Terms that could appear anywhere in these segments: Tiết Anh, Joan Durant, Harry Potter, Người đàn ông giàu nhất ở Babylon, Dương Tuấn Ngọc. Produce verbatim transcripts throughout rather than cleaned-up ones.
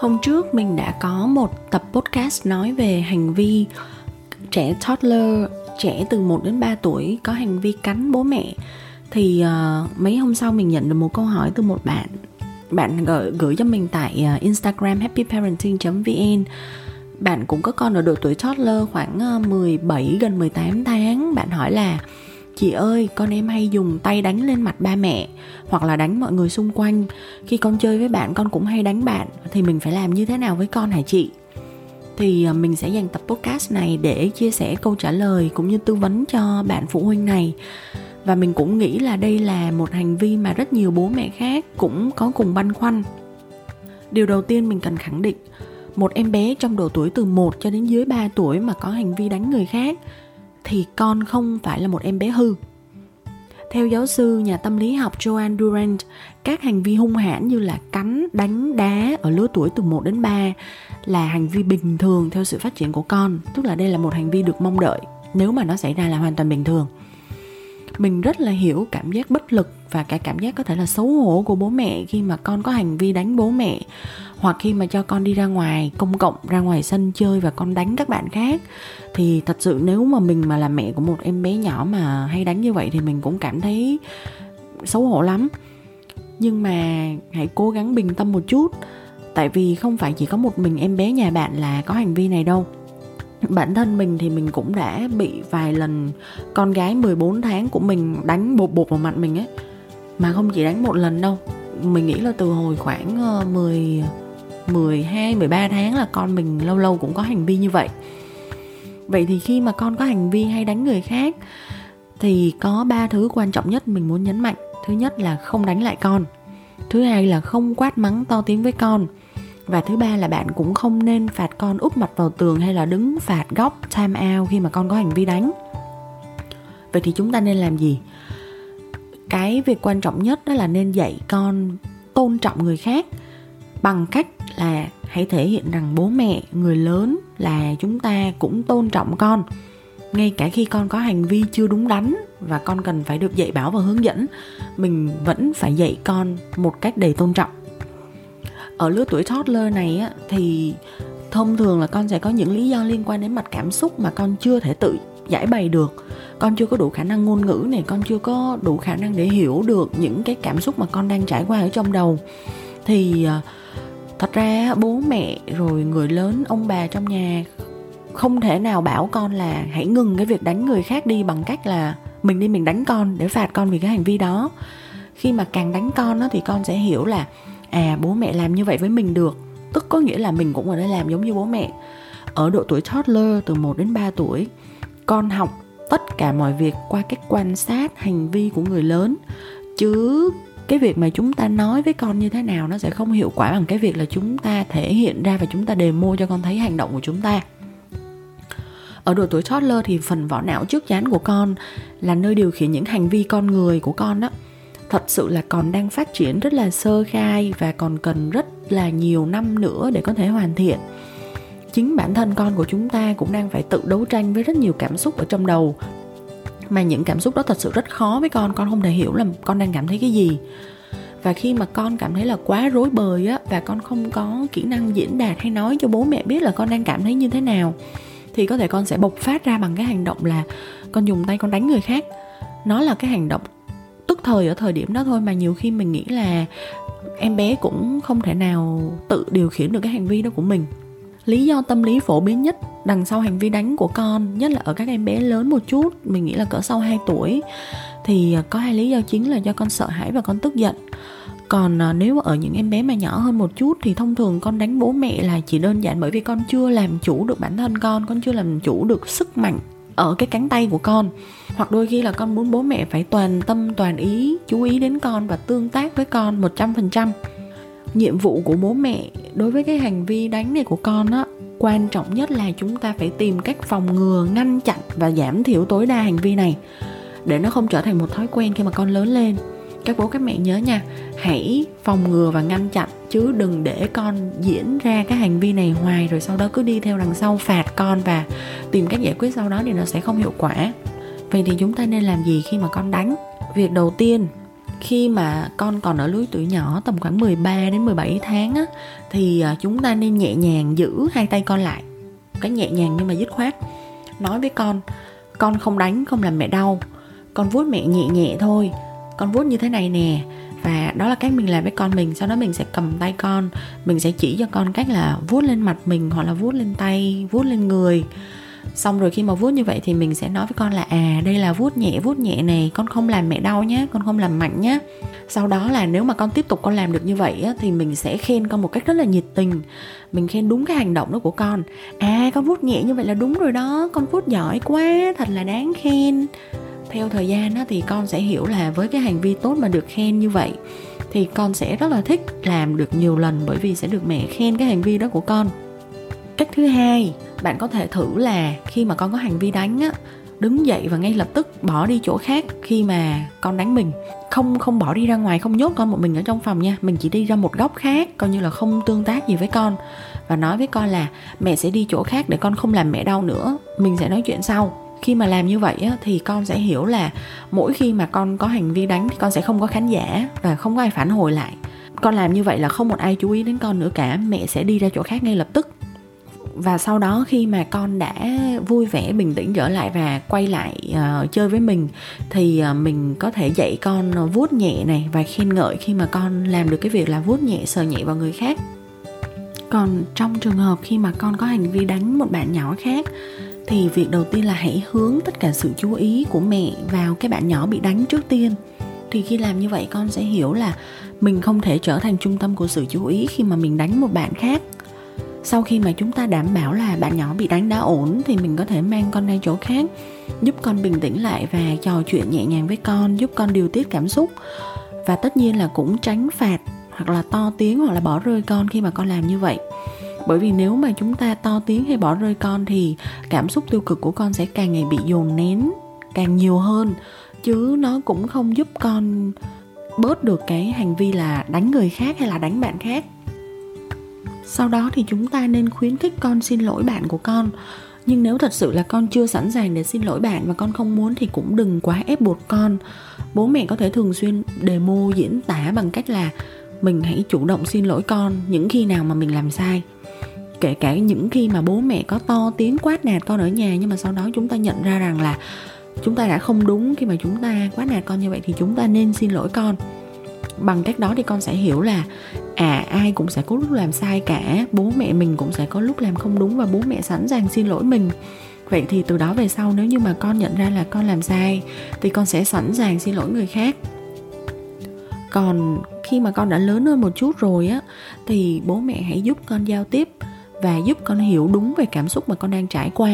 Hôm trước mình đã có một tập podcast nói về hành vi trẻ toddler, trẻ từ một đến ba tuổi có hành vi cắn bố mẹ. Thì uh, mấy hôm sau mình nhận được một câu hỏi từ một bạn. Bạn gửi, gửi cho mình tại uh, Instagram happy parenting chấm vê en. Bạn cũng có con ở độ tuổi toddler khoảng uh, mười bảy, gần mười tám tháng. Bạn hỏi là: chị ơi, con em hay dùng tay đánh lên mặt ba mẹ hoặc là đánh mọi người xung quanh. Khi con chơi với bạn, con cũng hay đánh bạn. Thì mình phải làm như thế nào với con hả chị? Thì mình sẽ dành tập podcast này để chia sẻ câu trả lời cũng như tư vấn cho bạn phụ huynh này. Và mình cũng nghĩ là đây là một hành vi mà rất nhiều bố mẹ khác cũng có cùng băn khoăn. Điều đầu tiên mình cần khẳng định, một em bé trong độ tuổi từ một cho đến dưới ba tuổi mà có hành vi đánh người khác thì con không phải là một em bé hư. Theo giáo sư nhà tâm lý học Joan Durant, các hành vi hung hãn như là cắn, đánh, đá ở lứa tuổi từ một đến ba là hành vi bình thường theo sự phát triển của con. Tức là đây là một hành vi được mong đợi, nếu mà nó xảy ra là hoàn toàn bình thường. Mình rất là hiểu cảm giác bất lực và cả cảm giác có thể là xấu hổ của bố mẹ khi mà con có hành vi đánh bố mẹ, hoặc khi mà cho con đi ra ngoài công cộng, ra ngoài sân chơi và con đánh các bạn khác. Thì thật sự nếu mà mình mà là mẹ của một em bé nhỏ mà hay đánh như vậy thì mình cũng cảm thấy xấu hổ lắm. Nhưng mà hãy cố gắng bình tâm một chút, tại vì không phải chỉ có một mình em bé nhà bạn là có hành vi này đâu. Bản thân mình thì mình cũng đã bị vài lần con gái mười bốn tháng của mình đánh bột bột vào mặt mình ấy. Mà không chỉ đánh một lần đâu. Mình nghĩ là từ hồi khoảng mười, mười hai, mười ba tháng là con mình lâu lâu cũng có hành vi như vậy. Vậy thì khi mà con có hành vi hay đánh người khác thì có ba thứ quan trọng nhất mình muốn nhấn mạnh. Thứ nhất là không đánh lại con. Thứ hai là không quát mắng to tiếng với con. Và thứ ba là bạn cũng không nên phạt con úp mặt vào tường hay là đứng phạt góc time out khi mà con có hành vi đánh. Vậy thì chúng ta nên làm gì? Cái việc quan trọng nhất đó là nên dạy con tôn trọng người khác bằng cách là hãy thể hiện rằng bố mẹ, người lớn là chúng ta cũng tôn trọng con. Ngay cả khi con có hành vi chưa đúng đắn và con cần phải được dạy bảo và hướng dẫn, mình vẫn phải dạy con một cách đầy tôn trọng. Ở lứa tuổi toddler này á, thì thông thường là con sẽ có những lý do liên quan đến mặt cảm xúc mà con chưa thể tự giải bày được. Con chưa có đủ khả năng ngôn ngữ này, con chưa có đủ khả năng để hiểu được những cái cảm xúc mà con đang trải qua ở trong đầu. Thì thật ra bố mẹ rồi người lớn, ông bà trong nhà không thể nào bảo con là hãy ngừng cái việc đánh người khác đi bằng cách là mình đi mình đánh con để phạt con vì cái hành vi đó. Khi mà càng đánh con á, thì con sẽ hiểu là à, bố mẹ làm như vậy với mình được, tức có nghĩa là mình cũng ở đây làm giống như bố mẹ. Ở độ tuổi toddler từ một đến ba tuổi, con học tất cả mọi việc qua cách quan sát hành vi của người lớn. Chứ cái việc mà chúng ta nói với con như thế nào nó sẽ không hiệu quả bằng cái việc là chúng ta thể hiện ra và chúng ta demo cho con thấy hành động của chúng ta. Ở độ tuổi toddler thì phần vỏ não trước trán của con là nơi điều khiển những hành vi con người của con đó, thật sự là còn đang phát triển rất là sơ khai và còn cần rất là nhiều năm nữa để có thể hoàn thiện. Chính bản thân con của chúng ta cũng đang phải tự đấu tranh với rất nhiều cảm xúc ở trong đầu. Mà những cảm xúc đó thật sự rất khó với con, con không thể hiểu là con đang cảm thấy cái gì. Và khi mà con cảm thấy là quá rối bời á, và con không có kỹ năng diễn đạt hay nói cho bố mẹ biết là con đang cảm thấy như thế nào, thì có thể con sẽ bộc phát ra bằng cái hành động là con dùng tay con đánh người khác. Nó là cái hành động tức thời ở thời điểm đó thôi, mà nhiều khi mình nghĩ là em bé cũng không thể nào tự điều khiển được cái hành vi đó của mình. Lý do tâm lý phổ biến nhất đằng sau hành vi đánh của con, nhất là ở các em bé lớn một chút, mình nghĩ là cỡ sau hai tuổi, thì có hai lý do chính là do con sợ hãi và con tức giận. Còn nếu ở những em bé mà nhỏ hơn một chút thì thông thường con đánh bố mẹ là chỉ đơn giản bởi vì con chưa làm chủ được bản thân con, con chưa làm chủ được sức mạnh ở cái cánh tay của con. Hoặc đôi khi là con muốn bố mẹ phải toàn tâm toàn ý, chú ý đến con và tương tác với con một trăm phần trăm. Nhiệm vụ của bố mẹ đối với cái hành vi đánh này của con á, quan trọng nhất là chúng ta phải tìm cách phòng ngừa, ngăn chặn và giảm thiểu tối đa hành vi này, để nó không trở thành một thói quen khi mà con lớn lên. Các bố các mẹ nhớ nha, hãy phòng ngừa và ngăn chặn, chứ đừng để con diễn ra cái hành vi này hoài rồi sau đó cứ đi theo đằng sau phạt con và tìm cách giải quyết sau đó thì nó sẽ không hiệu quả. Vậy thì chúng ta nên làm gì khi mà con đánh? Việc đầu tiên, khi mà con còn ở lứa tuổi nhỏ tầm khoảng mười ba đến mười bảy tháng á, thì chúng ta nên nhẹ nhàng giữ hai tay con lại. Cái nhẹ nhàng nhưng mà dứt khoát. Nói với con, con không đánh, không làm mẹ đau. Con vuốt mẹ nhẹ nhẹ thôi. Con vuốt như thế này nè. Và đó là cách mình làm với con mình. Sau đó mình sẽ cầm tay con, mình sẽ chỉ cho con cách là vuốt lên mặt mình, hoặc là vuốt lên tay, vuốt lên người. Xong rồi khi mà vuốt như vậy thì mình sẽ nói với con là à, đây là vuốt nhẹ, vuốt nhẹ này, con không làm mẹ đau nhé, con không làm mạnh nhé. Sau đó là nếu mà con tiếp tục con làm được như vậy á, thì mình sẽ khen con một cách rất là nhiệt tình. Mình khen đúng cái hành động đó của con. À, con vuốt nhẹ như vậy là đúng rồi đó, con vuốt giỏi quá, thật là đáng khen. Theo thời gian á, thì con sẽ hiểu là với cái hành vi tốt mà được khen như vậy thì con sẽ rất là thích làm được nhiều lần, bởi vì sẽ được mẹ khen cái hành vi đó của con. Cách thứ hai, bạn có thể thử là khi mà con có hành vi đánh á, đứng dậy và ngay lập tức bỏ đi chỗ khác khi mà con đánh mình. Không không bỏ đi ra ngoài, không nhốt con một mình ở trong phòng nha. Mình chỉ đi ra một góc khác, coi như là không tương tác gì với con. Và nói với con là mẹ sẽ đi chỗ khác để con không làm mẹ đau nữa, mình sẽ nói chuyện sau. Khi mà làm như vậy á, thì con sẽ hiểu là mỗi khi mà con có hành vi đánh thì con sẽ không có khán giả và không có ai phản hồi lại. Con làm như vậy là không một ai chú ý đến con nữa cả, mẹ sẽ đi ra chỗ khác ngay lập tức. Và sau đó khi mà con đã vui vẻ, bình tĩnh trở lại và quay lại uh, chơi với mình, thì uh, mình có thể dạy con vuốt nhẹ này và khen ngợi khi mà con làm được cái việc là vuốt nhẹ, sờ nhẹ vào người khác. Còn trong trường hợp khi mà con có hành vi đánh một bạn nhỏ khác, thì việc đầu tiên là hãy hướng tất cả sự chú ý của mẹ vào cái bạn nhỏ bị đánh trước tiên. Thì khi làm như vậy con sẽ hiểu là mình không thể trở thành trung tâm của sự chú ý khi mà mình đánh một bạn khác. Sau khi mà chúng ta đảm bảo là bạn nhỏ bị đánh đã ổn, thì mình có thể mang con ra chỗ khác, giúp con bình tĩnh lại và trò chuyện nhẹ nhàng với con, giúp con điều tiết cảm xúc. Và tất nhiên là cũng tránh phạt, hoặc là to tiếng, hoặc là bỏ rơi con khi mà con làm như vậy. Bởi vì nếu mà chúng ta to tiếng hay bỏ rơi con thì cảm xúc tiêu cực của con sẽ càng ngày bị dồn nén càng nhiều hơn, chứ nó cũng không giúp con bớt được cái hành vi là đánh người khác hay là đánh bạn khác. Sau đó thì chúng ta nên khuyến khích con xin lỗi bạn của con. Nhưng nếu thật sự là con chưa sẵn sàng để xin lỗi bạn và con không muốn thì cũng đừng quá ép buộc con. Bố mẹ có thể thường xuyên demo diễn tả bằng cách là mình hãy chủ động xin lỗi con những khi nào mà mình làm sai. Kể cả những khi mà bố mẹ có to tiếng quát nạt con ở nhà, nhưng mà sau đó chúng ta nhận ra rằng là chúng ta đã không đúng khi mà chúng ta quát nạt con như vậy, thì chúng ta nên xin lỗi con. Bằng cách đó thì con sẽ hiểu là à, ai cũng sẽ có lúc làm sai cả, bố mẹ mình cũng sẽ có lúc làm không đúng và bố mẹ sẵn sàng xin lỗi mình. Vậy thì từ đó về sau, nếu như mà con nhận ra là con làm sai thì con sẽ sẵn sàng xin lỗi người khác. Còn khi mà con đã lớn hơn một chút rồi á, thì bố mẹ hãy giúp con giao tiếp và giúp con hiểu đúng về cảm xúc mà con đang trải qua,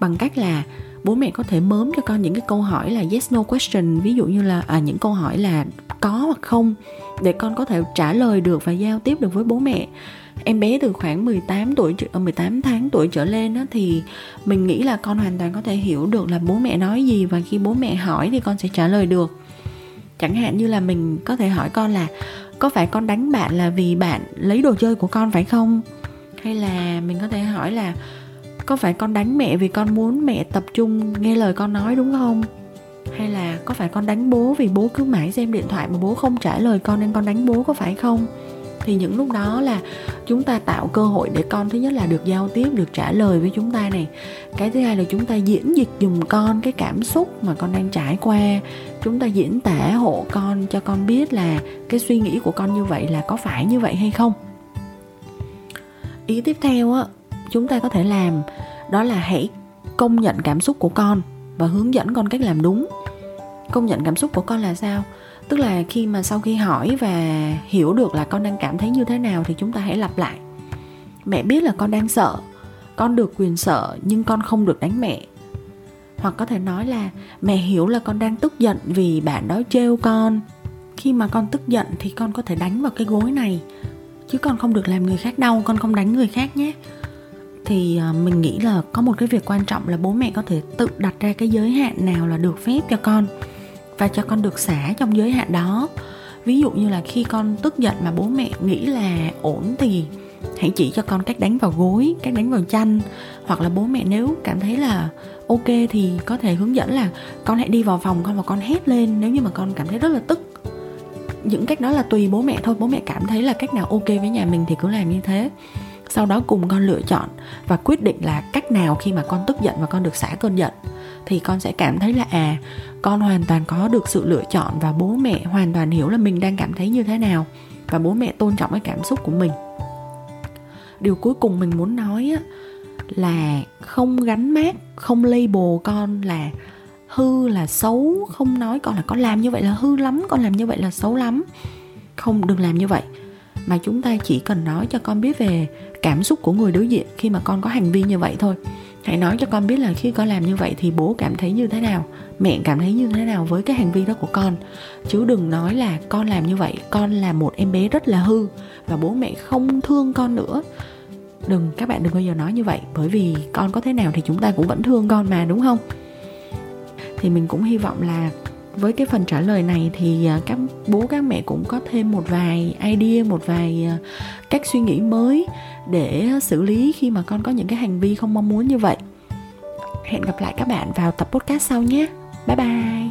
bằng cách là bố mẹ có thể mớm cho con những cái câu hỏi là yes no question, ví dụ như là à, những câu hỏi là có hoặc không, để con có thể trả lời được và giao tiếp được với bố mẹ. Em bé từ khoảng mười tám tháng tuổi trở lên á, thì mình nghĩ là con hoàn toàn có thể hiểu được là bố mẹ nói gì, và khi bố mẹ hỏi thì con sẽ trả lời được. Chẳng hạn như là mình có thể hỏi con là có phải con đánh bạn là vì bạn lấy đồ chơi của con phải không? Hay là mình có thể hỏi là có phải con đánh mẹ vì con muốn mẹ tập trung nghe lời con nói đúng không? Hay là có phải con đánh bố vì bố cứ mãi xem điện thoại mà bố không trả lời con nên con đánh bố có phải không? Thì những lúc đó là chúng ta tạo cơ hội để con, thứ nhất là được giao tiếp, được trả lời với chúng ta này. Cái thứ hai là chúng ta diễn dịch dùm con cái cảm xúc mà con đang trải qua. Chúng ta diễn tả hộ con, cho con biết là cái suy nghĩ của con như vậy là có phải như vậy hay không. Ý tiếp theo á, chúng ta có thể làm đó là hãy công nhận cảm xúc của con và hướng dẫn con cách làm đúng. Công nhận cảm xúc của con là sao? Tức là khi mà sau khi hỏi và hiểu được là con đang cảm thấy như thế nào thì chúng ta hãy lặp lại. Mẹ biết là con đang sợ, con được quyền sợ nhưng con không được đánh mẹ. Hoặc có thể nói là mẹ hiểu là con đang tức giận vì bạn đó trêu con. Khi mà con tức giận thì con có thể đánh vào cái gối này, chứ con không được làm người khác đau, con không đánh người khác nhé. Thì mình nghĩ là có một cái việc quan trọng là bố mẹ có thể tự đặt ra cái giới hạn nào là được phép cho con, và cho con được xả trong giới hạn đó. Ví dụ như là khi con tức giận mà bố mẹ nghĩ là ổn thì hãy chỉ cho con cách đánh vào gối, cách đánh vào chăn. Hoặc là bố mẹ nếu cảm thấy là ok thì có thể hướng dẫn là con hãy đi vào phòng con và con hét lên nếu như mà con cảm thấy rất là tức. Những cách đó là tùy bố mẹ thôi, bố mẹ cảm thấy là cách nào ok với nhà mình thì cứ làm như thế. Sau đó cùng con lựa chọn và quyết định là cách nào khi mà con tức giận và con được xả cơn giận thì con sẽ cảm thấy là à, con hoàn toàn có được sự lựa chọn và bố mẹ hoàn toàn hiểu là mình đang cảm thấy như thế nào, và bố mẹ tôn trọng cái cảm xúc của mình. Điều cuối cùng mình muốn nói là không gắn mác, không label con là hư, là xấu, không nói con là con làm như vậy là hư lắm, con làm như vậy là xấu lắm. Không, đừng làm như vậy. Mà chúng ta chỉ cần nói cho con biết về cảm xúc của người đối diện khi mà con có hành vi như vậy thôi. Hãy nói cho con biết là khi con làm như vậy thì bố cảm thấy như thế nào, mẹ cảm thấy như thế nào với cái hành vi đó của con. Chứ đừng nói là con làm như vậy, con là một em bé rất là hư và bố mẹ không thương con nữa. Đừng, các bạn đừng bao giờ nói như vậy, bởi vì con có thế nào thì chúng ta cũng vẫn thương con mà, đúng không? Thì mình cũng hy vọng là với cái phần trả lời này thì các bố các mẹ cũng có thêm một vài idea, một vài cách suy nghĩ mới để xử lý khi mà con có những cái hành vi không mong muốn như vậy. Hẹn gặp lại các bạn vào tập podcast sau nhé. Bye bye.